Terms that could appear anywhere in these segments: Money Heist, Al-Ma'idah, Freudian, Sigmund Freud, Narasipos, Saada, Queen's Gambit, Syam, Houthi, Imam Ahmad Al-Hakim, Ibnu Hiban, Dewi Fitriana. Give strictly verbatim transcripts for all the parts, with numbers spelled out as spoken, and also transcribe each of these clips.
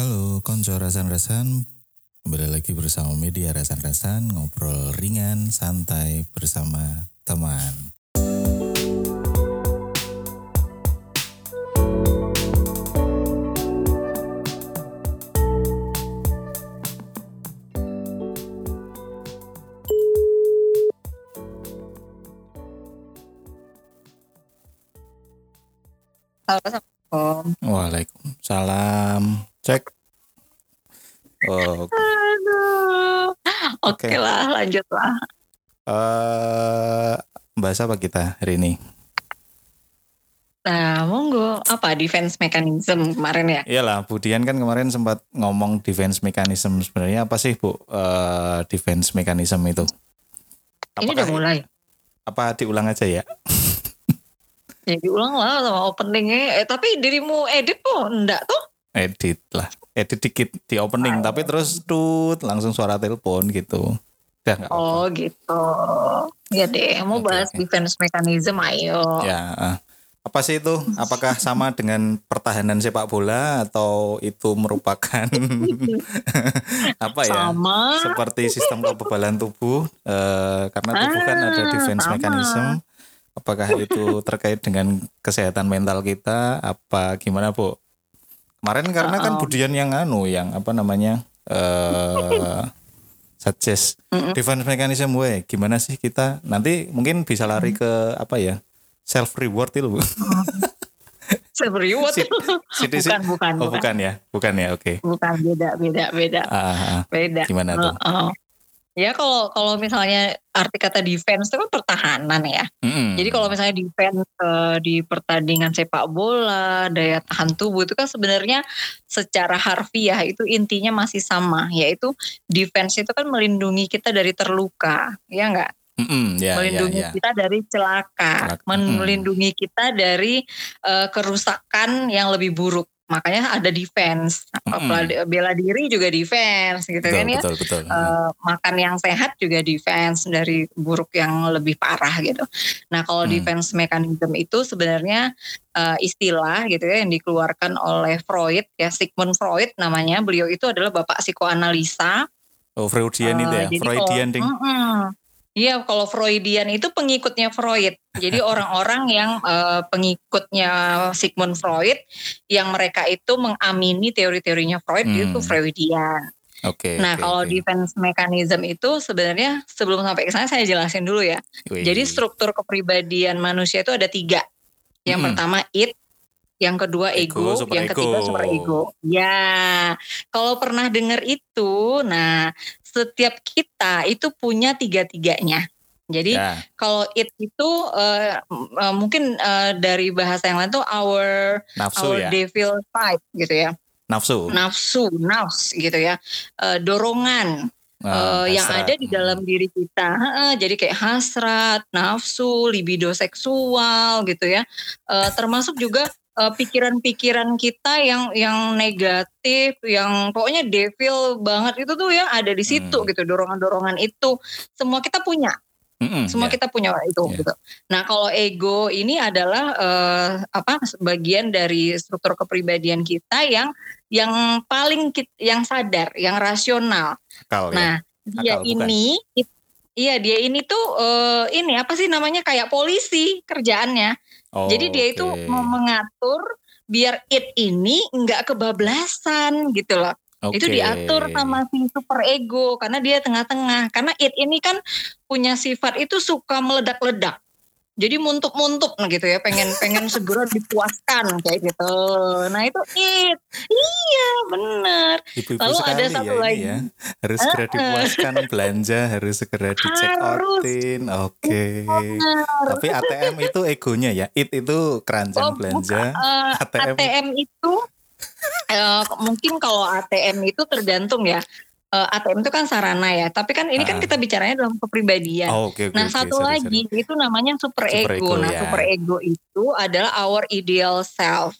Halo, konco rasan-rasan. Kembali lagi bersama media rasan-rasan, ngobrol ringan, santai bersama teman. Assalamualaikum. Waalaikumsalam. Cek. Oh. Aduh. Oke okay. lah, lanjutlah. Uh, bahas apa kita hari ini? Nah, monggo. Apa defense mechanism kemarin ya? Iyalah, Bu Dian kan kemarin sempat ngomong defense mechanism. Sebenarnya apa sih, Bu? Uh, defense mechanism itu? Apakah ini udah mulai. Apa diulang aja ya? Ya diulang lah sama openingnya. Eh tapi dirimu edit kok enggak tuh? Edit lah, edit dikit di opening. Ayo. Tapi terus tut langsung suara telepon gitu. Udah nggak? Oh apa. Gitu. Ya deh, mau okay, bahas okay. defense mechanism ayo. Ya apa sih itu? Apakah sama dengan pertahanan sepak bola atau itu merupakan apa ya? Sama. Seperti sistem kekebalan tubuh eh, karena tubuh ah, kan ada defense sama. mechanism. Apakah itu terkait dengan kesehatan mental kita? Apa gimana, Bu? Kemarin karena kan Bu Dian yang anu, yang apa namanya uh, suggest defense mechanism, we gimana sih kita? Nanti mungkin bisa lari ke apa ya? Self reward itu, Bu. Self reward. Bukan, bukan, oh, bukan. bukan ya, bukan ya, oke. Okay. Bukan beda, beda, beda. Ah, beda. Gimana tuh? Oh. Ya kalau kalau misalnya arti kata defense itu kan pertahanan ya. Mm. Jadi kalau misalnya defense eh, di pertandingan sepak bola, daya tahan tubuh itu kan sebenarnya secara harfiah itu intinya masih sama, yaitu defense itu kan melindungi kita dari terluka, ya enggak? Yeah, melindungi yeah, yeah. kita dari celaka, celaka. melindungi mm. kita dari eh, kerusakan yang lebih buruk. Makanya ada defense, mm. bela diri juga defense gitu betul, kan ya. Betul, betul. E, makan yang sehat juga defense dari buruk yang lebih parah gitu. Nah kalau mm. defense mechanism itu sebenarnya e, istilah gitu ya yang dikeluarkan oleh Freud ya, Sigmund Freud namanya. Beliau itu adalah bapak psikoanalisa. Oh Freudian e, itu ya, Freudian ding. Iya, kalau Freudian itu pengikutnya Freud. Jadi orang-orang yang e, pengikutnya Sigmund Freud, yang mereka itu mengamini teori-teorinya Freud, hmm. itu Freudian. Oke. Okay, nah, okay, kalau okay. defense mechanism itu sebenarnya sebelum sampai ke sana saya jelasin dulu ya. Wih. Jadi struktur kepribadian manusia itu ada tiga. Yang hmm. pertama id, yang kedua ego, ego yang ketiga ego. super ego. Ya, kalau pernah dengar itu, nah. Setiap kita itu punya tiga-tiganya. Jadi yeah. kalau it itu uh, uh, mungkin uh, dari bahasa yang lain tuh our nafsu, our ya? devil side gitu ya. Nafsu. Nafsu, nafs gitu ya. Uh, dorongan oh, uh, yang ada di dalam diri kita. Uh, jadi kayak hasrat, nafsu, libido seksual gitu ya. Uh, termasuk juga Uh, pikiran-pikiran kita yang yang negatif, yang pokoknya devil banget itu tuh ya ada di situ hmm. gitu, dorongan-dorongan itu semua kita punya, hmm, semua yeah. kita punya itu. Yeah. Gitu. Nah kalau ego ini adalah uh, apa bagian dari struktur kepribadian kita yang yang paling kita, yang sadar, yang rasional. Akal, nah ya. Akal, dia bukan. ini, iya dia ini tuh uh, ini apa sih namanya kayak polisi kerjaannya. Oh, jadi dia okay. itu mau mengatur biar it ini nggak kebablasan gitu loh. Okay. Itu diatur sama si super ego karena dia tengah-tengah. Karena it ini kan punya sifat itu suka meledak-ledak. Jadi muntuk-muntuk gitu ya, pengen pengen segera dipuaskan kayak gitu. Nah itu it, iya benar. Lalu ada satu ya lagi, ya. harus uh, segera dipuaskan belanja, harus segera di check outin, oke. Okay. Tapi A T M itu egonya ya, it itu keranjang oh, belanja. Uh, A T M. A T M itu uh, mungkin kalau A T M itu tergantung ya. Uh, A T M itu kan sarana ya, tapi kan ini kan kita bicaranya dalam kepribadian. Oh, okay, okay, nah satu okay, lagi sorry. itu namanya super, super ego. ego. Nah ya. super ego itu adalah our ideal self.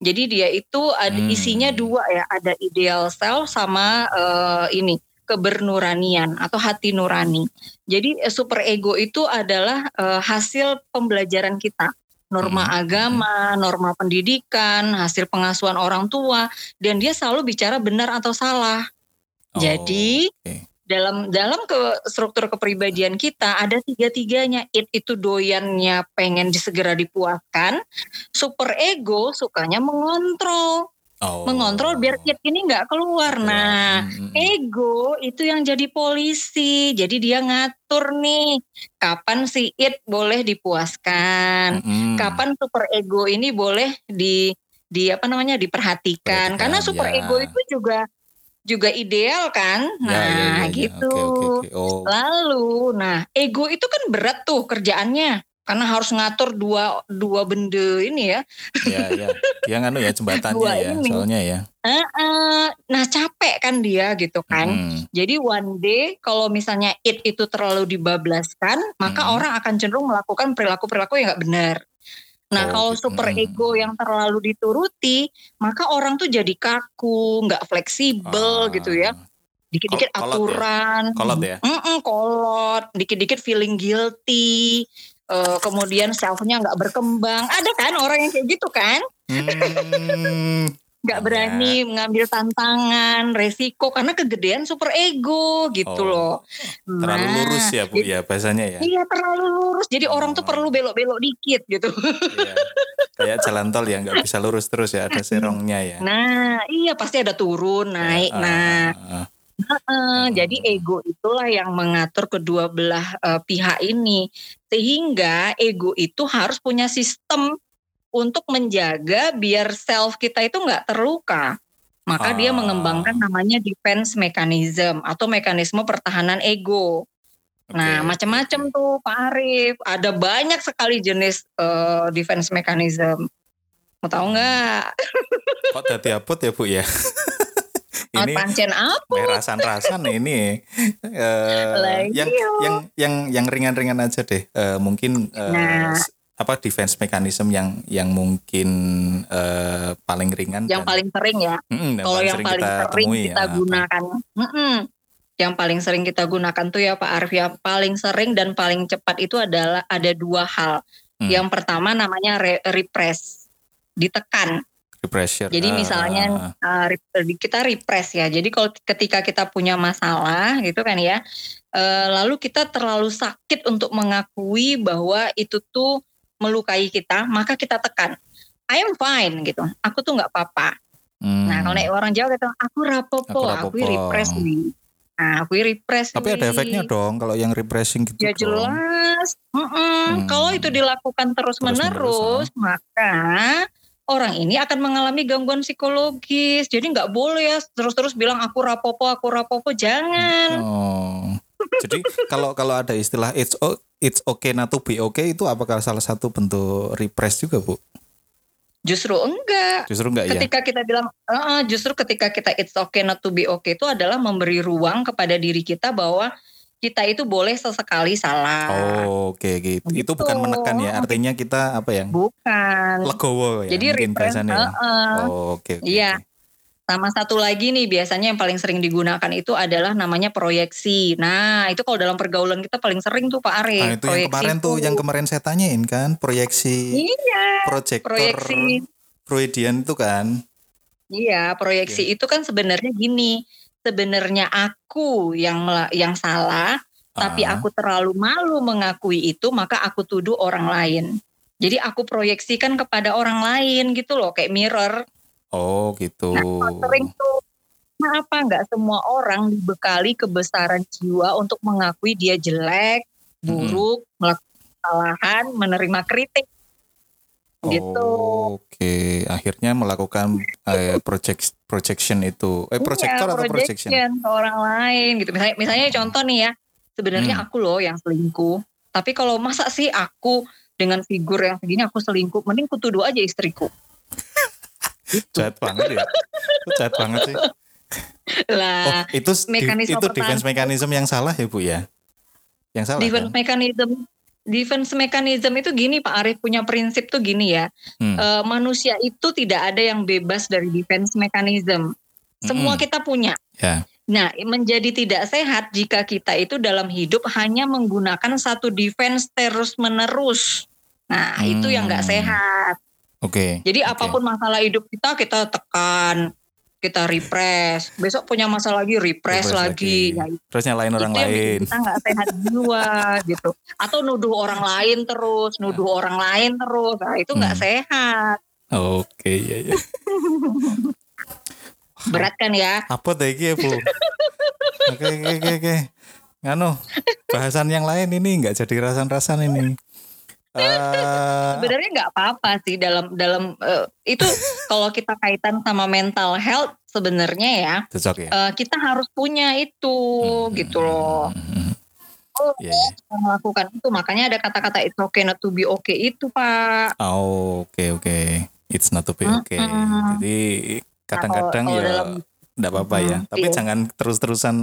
Jadi dia itu ada hmm. isinya dua ya, ada ideal self sama uh, ini kebernuranian atau hati nurani. Jadi super ego itu adalah uh, hasil pembelajaran kita. norma hmm. agama, norma pendidikan, hasil pengasuhan orang tua, dan dia selalu bicara benar atau salah. Oh, Jadi okay. dalam dalam ke struktur kepribadian kita ada tiga-tiganya. Id itu doyannya pengen segera dipuaskan, super ego sukanya mengontrol. Oh. Mengontrol biar kid ini gak keluar. Nah hmm. ego itu yang jadi polisi. Jadi dia ngatur nih, kapan si id boleh dipuaskan, hmm. kapan super ego ini boleh di, di apa namanya diperhatikan. Perhatikan, karena super ya. ego itu juga juga ideal kan. Nah ya, ya, ya, ya. gitu okay, okay, okay. Oh. Lalu nah ego itu kan berat tuh kerjaannya, karena harus ngatur dua dua benda ini ya. Iya, iya. Dia nganu ya jembatannya ya, ini. soalnya ya. Uh, uh, nah capek kan dia gitu kan. Hmm. Jadi one day kalau misalnya it itu terlalu dibablaskan, hmm. maka orang akan cenderung melakukan perilaku-perilaku yang gak benar. Nah oh, kalau super hmm. ego yang terlalu dituruti, maka orang tuh jadi kaku, gak fleksibel ah. gitu ya. Dikit-dikit Kol- aturan. Kolot ya? Mm-mm, kolot. Dikit-dikit feeling guilty. Uh, kemudian self-nya gak berkembang. Ada kan orang yang kayak gitu kan. Hmm, gak berani ya. mengambil tantangan, resiko. Karena kegedean super ego gitu oh, loh. Terlalu nah, lurus ya Bu ya bahasanya ya. Iya terlalu lurus. Jadi oh. orang tuh perlu belok-belok dikit gitu. Iya. Kayak jalan tol ya gak bisa lurus terus ya. Ada serongnya ya. Nah iya pasti ada turun naik. Uh, uh, nah. Uh. Nah, hmm. Jadi ego itulah yang mengatur kedua belah uh, pihak ini, sehingga ego itu harus punya sistem untuk menjaga biar self kita itu nggak terluka. Maka ah. dia mengembangkan namanya defense mechanism atau mekanisme pertahanan ego. Okay. Nah macam-macam tuh Pak Arief, ada banyak sekali jenis uh, defense mechanism. Mau tahu nggak? Kok dati apot ya Bu ya? Ini pancen apa? Merasan-rasan ini uh, yang yang yang yang ringan-ringan aja deh. Uh, mungkin uh, nah, apa defense mechanism yang yang mungkin uh, paling ringan. Yang dan, paling sering ya. Mm, Kalau yang paling kita sering temui, kita ya, gunakan, mm, yang paling sering kita gunakan tuh ya Pak Arief, yang paling sering dan paling cepat itu adalah ada dua hal. Hmm. Yang pertama namanya re- repress, ditekan. Pressure. Jadi misalnya ah. uh, kita repress ya. Jadi kalau ketika kita punya masalah gitu kan ya, uh, lalu kita terlalu sakit untuk mengakui bahwa itu tuh melukai kita, maka kita tekan. I am fine gitu. Aku tuh nggak apa-apa. Hmm. Nah kalau orang Jawa gitu, aku rapopo, aku, aku repress nih. Nah, aku repress. Tapi nih. Ada efeknya dong kalau yang repressing gitu. Ya jelas. Hmm. Kalau itu dilakukan terus-menerus, terus maka orang ini akan mengalami gangguan psikologis. Jadi gak boleh ya terus-terus bilang aku rapopo, aku rapopo. Jangan. Oh. Jadi kalau kalau ada istilah it's, o- it's okay not to be okay, itu apakah salah satu bentuk repress juga Bu? Justru enggak. Justru enggak ketika ya? Ketika kita bilang, uh, justru ketika kita it's okay not to be okay, itu adalah memberi ruang kepada diri kita bahwa kita itu boleh sesekali salah. Oh, oke okay, gitu. gitu. Itu bukan menekan ya, artinya kita apa ya? Bukan. Legowo ya. Jadi repress. Oh, oke. Okay, iya. Okay. Sama satu lagi nih, biasanya yang paling sering digunakan itu adalah namanya proyeksi. Nah, itu kalau dalam pergaulan kita paling sering tuh Pak Arief. Nah, itu proyeksi yang kemarin tuh, tuh yang kemarin saya tanyain kan, proyeksi. Iya. Proyektor. Proyeksi. Freudian itu kan. Iya, proyeksi okay. itu kan sebenarnya gini. Sebenarnya aku yang yang salah, uh-huh. tapi aku terlalu malu mengakui itu, maka aku tuduh orang lain. Jadi aku proyeksikan kepada orang lain gitu loh, kayak mirror. Oh gitu. Nah, sering tuh, kenapa nggak semua orang dibekali kebesaran jiwa untuk mengakui dia jelek, buruk, hmm. melakukan kesalahan, menerima kritik. Gitu. Oh, Oke, okay. Akhirnya melakukan eh, project projection itu, eh proyektor iya, atau projection ke orang lain gitu. Misalnya, misalnya contoh nih ya, sebenarnya hmm. aku loh yang selingkuh. Tapi kalau masa sih aku dengan figur yang segini aku selingkuh, mending kutuduh aja istriku. Jahat banget ya, jahat banget sih. Lah, oh, itu mekanisme itu defense mechanism yang salah ya Bu ya, yang salah. Defense kan? mechanism. Defense mechanism itu gini Pak Arief, punya prinsip tuh gini ya, hmm. e, manusia itu tidak ada yang bebas dari defense mechanism. Semua hmm. kita punya. Yeah. Nah menjadi tidak sehat jika kita itu dalam hidup hanya menggunakan satu defense terus menerus. Nah hmm. itu yang gak sehat. Oke. Okay. Jadi okay. apapun masalah hidup kita, kita tekan, kita repress. Besok punya masalah lagi, repress, repress lagi. lagi. Ya, terus nyalain orang lain. Kita gak sehat jiwa gitu. Atau nuduh orang lain terus, nuduh nah. orang lain terus. Nah, itu hmm. gak sehat. Oke, okay, ya ya. Berat kan ya? Apa tadi ya, Bu? Oke, oke, oke, oke. Nganu, bahasan yang lain ini nggak jadi rasan-rasan ini. Uh... Sebenarnya nggak apa-apa sih dalam dalam uh, itu kalau kita kaitan sama mental health sebenarnya ya. Cocok ya. Uh, kita harus punya itu hmm, gitu loh. Hmm, oh, yeah, yeah. Melakukan itu makanya ada kata-kata it's okay not to be okay itu Pak. Oh, oke okay, oke. Okay. It's not to be okay. Hmm, jadi kadang-kadang kalau, ya. Kalau dalam nggak apa-apa hmm, ya, tapi iya. jangan terus-terusan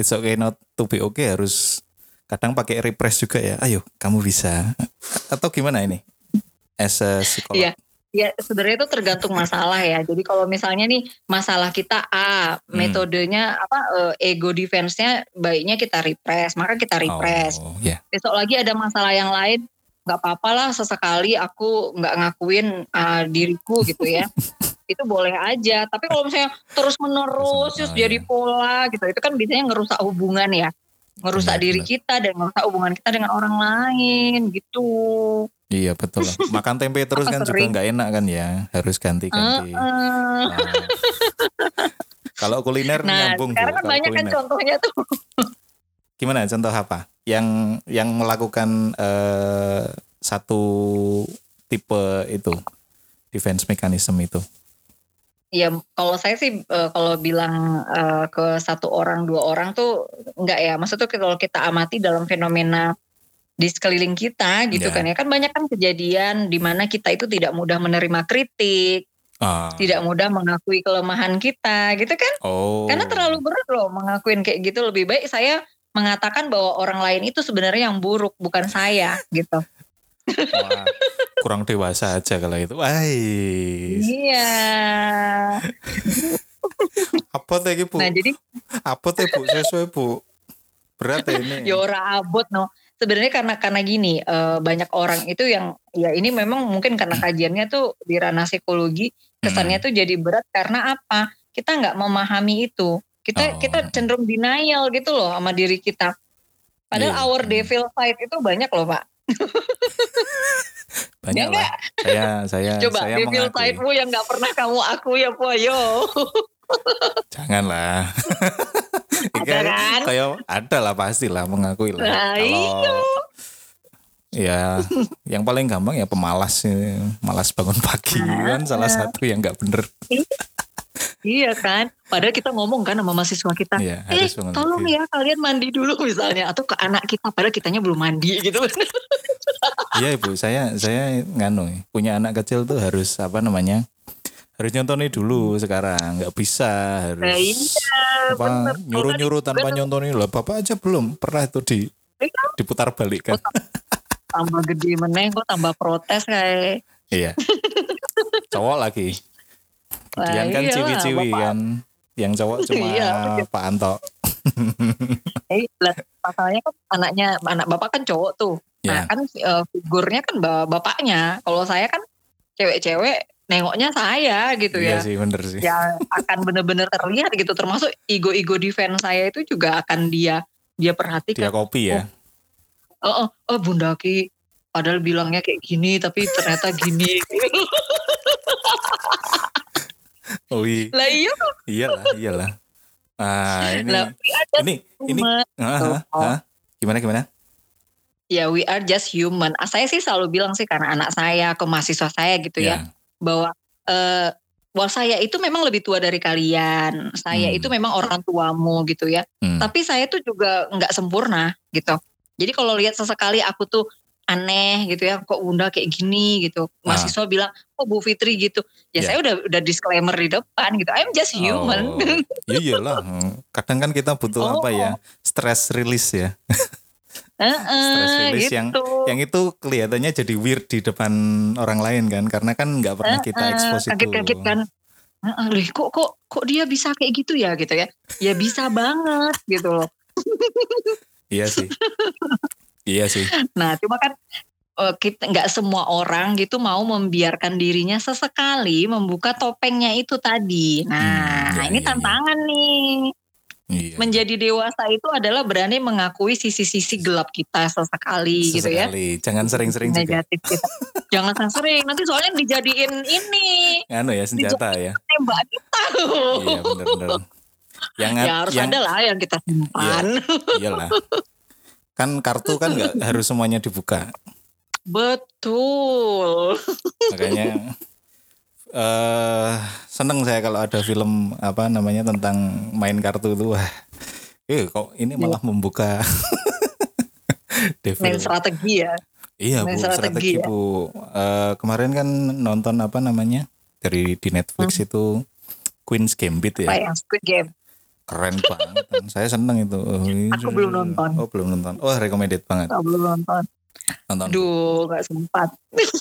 it's okay not to be okay, harus kadang pakai repress juga ya. Ayo, kamu bisa atau gimana ini? As a psikolog. Iya, ya, sebenarnya itu tergantung masalah ya. Jadi kalau misalnya nih masalah kita A, hmm. metodenya apa ego defense-nya baiknya kita repress, maka kita repress. Oh, yeah. Besok lagi ada masalah yang lain, nggak apa-apa lah sesekali aku nggak ngakuin uh, diriku gitu ya. Itu boleh aja, tapi kalau misalnya terus menerus terus jadi pola gitu, itu kan biasanya ngerusak hubungan ya, ngerusak benar, diri benar. kita dan ngerusak hubungan kita dengan orang lain gitu. Iya betul. Makan tempe terus kan sering. Juga nggak enak kan ya, harus ganti-ganti. Uh, uh. Nah. Kalau kuliner nah, nyambung. Sekarang kan banyak kan contohnya tuh. Gimana contoh apa? Yang yang melakukan uh, satu tipe itu defense mechanism itu. Ya kalau saya sih e, kalau bilang e, ke satu orang dua orang tuh enggak ya. Maksudnya kalau kita amati dalam fenomena di sekeliling kita gitu yeah. kan ya. Kan banyak kan kejadian di mana kita itu tidak mudah menerima kritik. Ah. Tidak mudah mengakui kelemahan kita gitu kan. Oh. Karena terlalu berat loh mengakuin kayak gitu. Lebih baik saya mengatakan bahwa orang lain itu sebenarnya yang buruk bukan saya gitu. Wah, kurang dewasa aja kalau itu. Wai. Iya. Apa teh Bu? Nah, jadi apa teh Bu? Sesuai Bu. Berat ya ini. Ya ora abot no. Sebenarnya karena karena gini, e, banyak orang itu yang ya ini memang mungkin karena kajiannya tuh di ranah psikologi kesannya hmm. tuh jadi berat karena apa? Kita nggak memahami itu. Kita oh. kita cenderung denial gitu loh sama diri kita. Padahal yeah. our devil side itu banyak loh, Pak. Banyak ya, lah saya saya coba saya devil side-mu yang nggak pernah kamu akui ya Poyo. Janganlah. Ada kan? Kayak ada lah pastilah mengakui lah. Nah, kalau ya yang paling gampang ya pemalas, malas bangun pagi nah, kan salah nah. satu yang nggak bener. Iya kan, padahal kita ngomong kan sama mahasiswa kita, iya, eh tolong ya kalian mandi dulu misalnya, atau ke anak kita, padahal kitanya belum mandi gitu. Iya Ibu, saya saya nganu, punya anak kecil tuh harus apa namanya, harus nyontoni dulu sekarang, nggak bisa harus nah, iya, apa, nyuruh-nyuruh tanpa nyontoni lah, bapak aja belum pernah itu di diputar balik kan. Tambah gede meneng, kok tambah protes kayak. Iya, cowok lagi. Kemudian kan iyalah, ciwi-ciwi bapak. Kan yang cowok cuma iya, Pak Anto. Eh, pasalnya kan anaknya anak bapak kan cowok tuh. Yeah. Nah kan uh, figurnya kan bapaknya. Kalau saya kan cewek-cewek nengoknya saya gitu ya. Iya sih bener sih. Ya akan bener-bener terlihat gitu. Termasuk ego-ego defense saya itu juga akan dia dia perhatikan. Dia copy ya. Oh oh, oh Bunda Ki padahal bilangnya kayak gini tapi ternyata gini. Oh lah iya, iyalah, iyalah. Ah ini, nah, ini, ini, ah, ah, gimana gimana? Ya we are just human. Ah, saya sih selalu bilang sih karena anak saya ke mahasiswa saya gitu yeah. ya, bahwa uh, wah saya itu memang lebih tua dari kalian. Saya hmm. itu memang orang tuamu gitu ya. Hmm. Tapi saya tuh juga nggak sempurna gitu. Jadi kalau lihat sesekali aku tuh aneh gitu ya, kok Bunda kayak gini gitu. Mahasiswa ah. bilang, kok oh, Bu Fitri gitu. Ya yeah. saya udah udah disclaimer di depan gitu. I'm just human. Oh, iyalah. Kadang kan kita butuh oh. apa ya? Stress release ya. Uh-uh, stress release gitu. yang yang itu kelihatannya jadi weird di depan orang lain kan, karena kan nggak pernah uh-uh, kita expose itu. Kaget-kaget kan. Uh-uh, loh, kok kok kok dia bisa kayak gitu ya gitu ya? Ya bisa banget gitu loh. Iya sih. Iya sih. Nah, cuma kan kita nggak semua orang gitu mau membiarkan dirinya sesekali membuka topengnya itu tadi. Nah, hmm, ya, ini ya, tantangan ya. nih. Iya. Menjadi dewasa itu adalah berani mengakui sisi-sisi gelap kita sesekali, sesekali. gitu ya. Jangan sering-sering negatif juga. Kita. Jangan sering-sering, nanti soalnya dijadiin ini. Anu ya, senjata ya. Tembak kita. Iya, benar-benar. Yang ya harus yang, ada lah yang kita simpan. Iya, iyalah. Kan kartu kan nggak harus semuanya dibuka. Betul. Makanya Uh, seneng saya kalau ada film apa namanya tentang main kartu itu. Wah, eh kok ini malah membuka main strategi ya. Iya, main bu strategi, strategi ya. Bu uh, kemarin kan nonton apa namanya dari di Netflix hmm. itu Queen's Gambit ya. Apa ya? Keren banget. Saya seneng itu. Oh, aku belum nonton. Oh belum nonton. Wah, oh, recommended banget. Aku belum nonton. Nonton. Duh, gak sempat.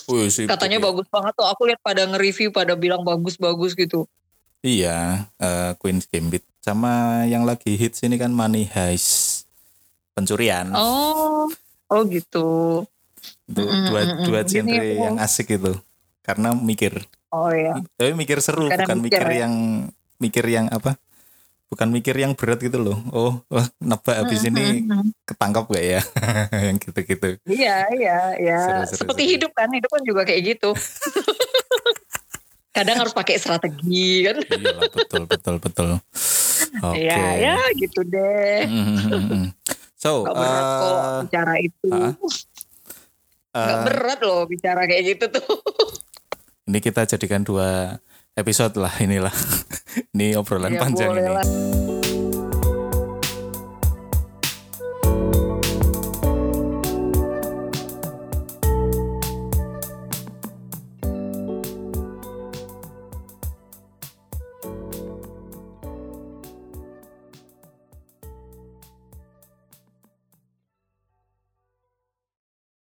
Uy, siput, katanya ya. Bagus banget tuh. Aku lihat pada nge-review, pada bilang bagus-bagus gitu. Iya, uh, Queen's Gambit. Sama yang lagi hits ini kan Money Heist, pencurian. Oh, oh gitu. Itu mm-hmm. dua dua genre mm-hmm. yang asik itu. Karena mikir. Oh iya. Tapi mikir seru, karena bukan mikir ya. yang mikir yang apa? Bukan mikir yang berat gitu loh. Oh, wah, nebak abis ini ketangkap gak ya? Yang gitu-gitu. Iya, iya, iya. Seru, Seperti seru. hidup kan, hidup kan juga kayak gitu. Kadang harus pakai strategi kan. Iya, betul, betul, betul. Oke. Okay. Iya, ya, gitu deh. So, gak berat uh, kok bicara itu. Uh, uh, gak berat loh bicara kayak gitu tuh. Ini kita jadikan dua episode lah inilah. Ini obrolan ya, panjang ini.